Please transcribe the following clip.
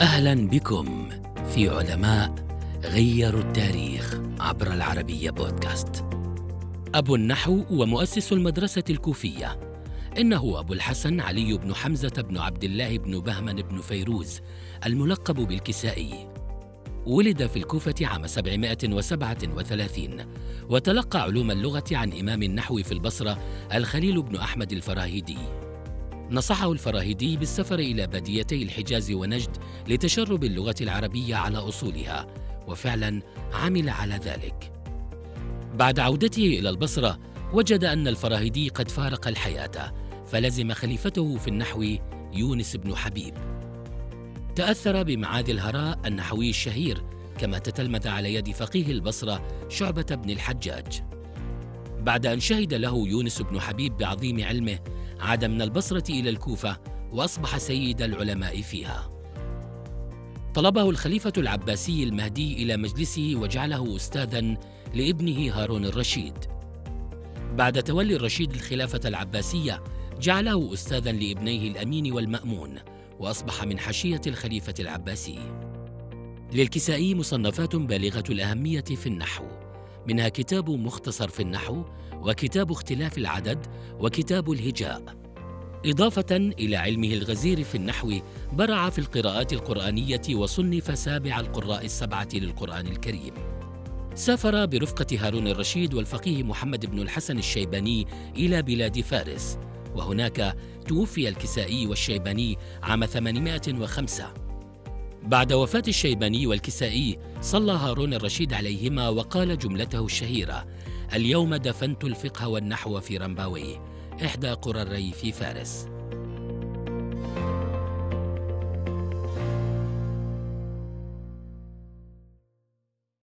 أهلا بكم في علماء غيروا التاريخ عبر العربية بودكاست. أبو النحو ومؤسس المدرسة الكوفية، إنه أبو الحسن علي بن حمزة بن عبد الله بن بهمن بن فيروز الملقب بالكسائي، ولد في الكوفة عام 737 وتلقى علوم اللغة عن إمام النحو في البصرة الخليل بن أحمد الفراهيدي. نصحه الفراهيدي بالسفر إلى باديتي الحجاز ونجد لتشرب اللغة العربية على أصولها، وفعلا عمل على ذلك. بعد عودته إلى البصرة وجد أن الفراهيدي قد فارق الحياة، فلزم خليفته في النحو يونس بن حبيب. تأثر بمعاذ الهراء النحوي الشهير، كما تتلمذ على يد فقيه البصرة شعبة بن الحجاج. بعد أن شهد له يونس بن حبيب بعظيم علمه، عاد من البصرة إلى الكوفة وأصبح سيد العلماء فيها. طلبه الخليفة العباسي المهدي إلى مجلسه وجعله أستاذاً لابنه هارون الرشيد. بعد تولي الرشيد الخلافة العباسية جعله أستاذاً لابنيه الأمين والمأمون، وأصبح من حشية الخليفة العباسي. للكسائي مصنفات بالغة الأهمية في النحو، منها كتاب مختصر في النحو، وكتاب اختلاف العدد، وكتاب الهجاء. إضافة إلى علمه الغزير في النحو، برع في القراءات القرآنية وصنف سابع القراء السبعة للقرآن الكريم. سافر برفقة هارون الرشيد والفقيه محمد بن الحسن الشيباني إلى بلاد فارس، وهناك توفي الكسائي والشيباني عام 805. بعد وفاة الشيباني والكسائي صلى هارون الرشيد عليهما وقال جملته الشهيرة: اليوم دفنت الفقه والنحو في رنبويه، إحدى قرى الري في فارس.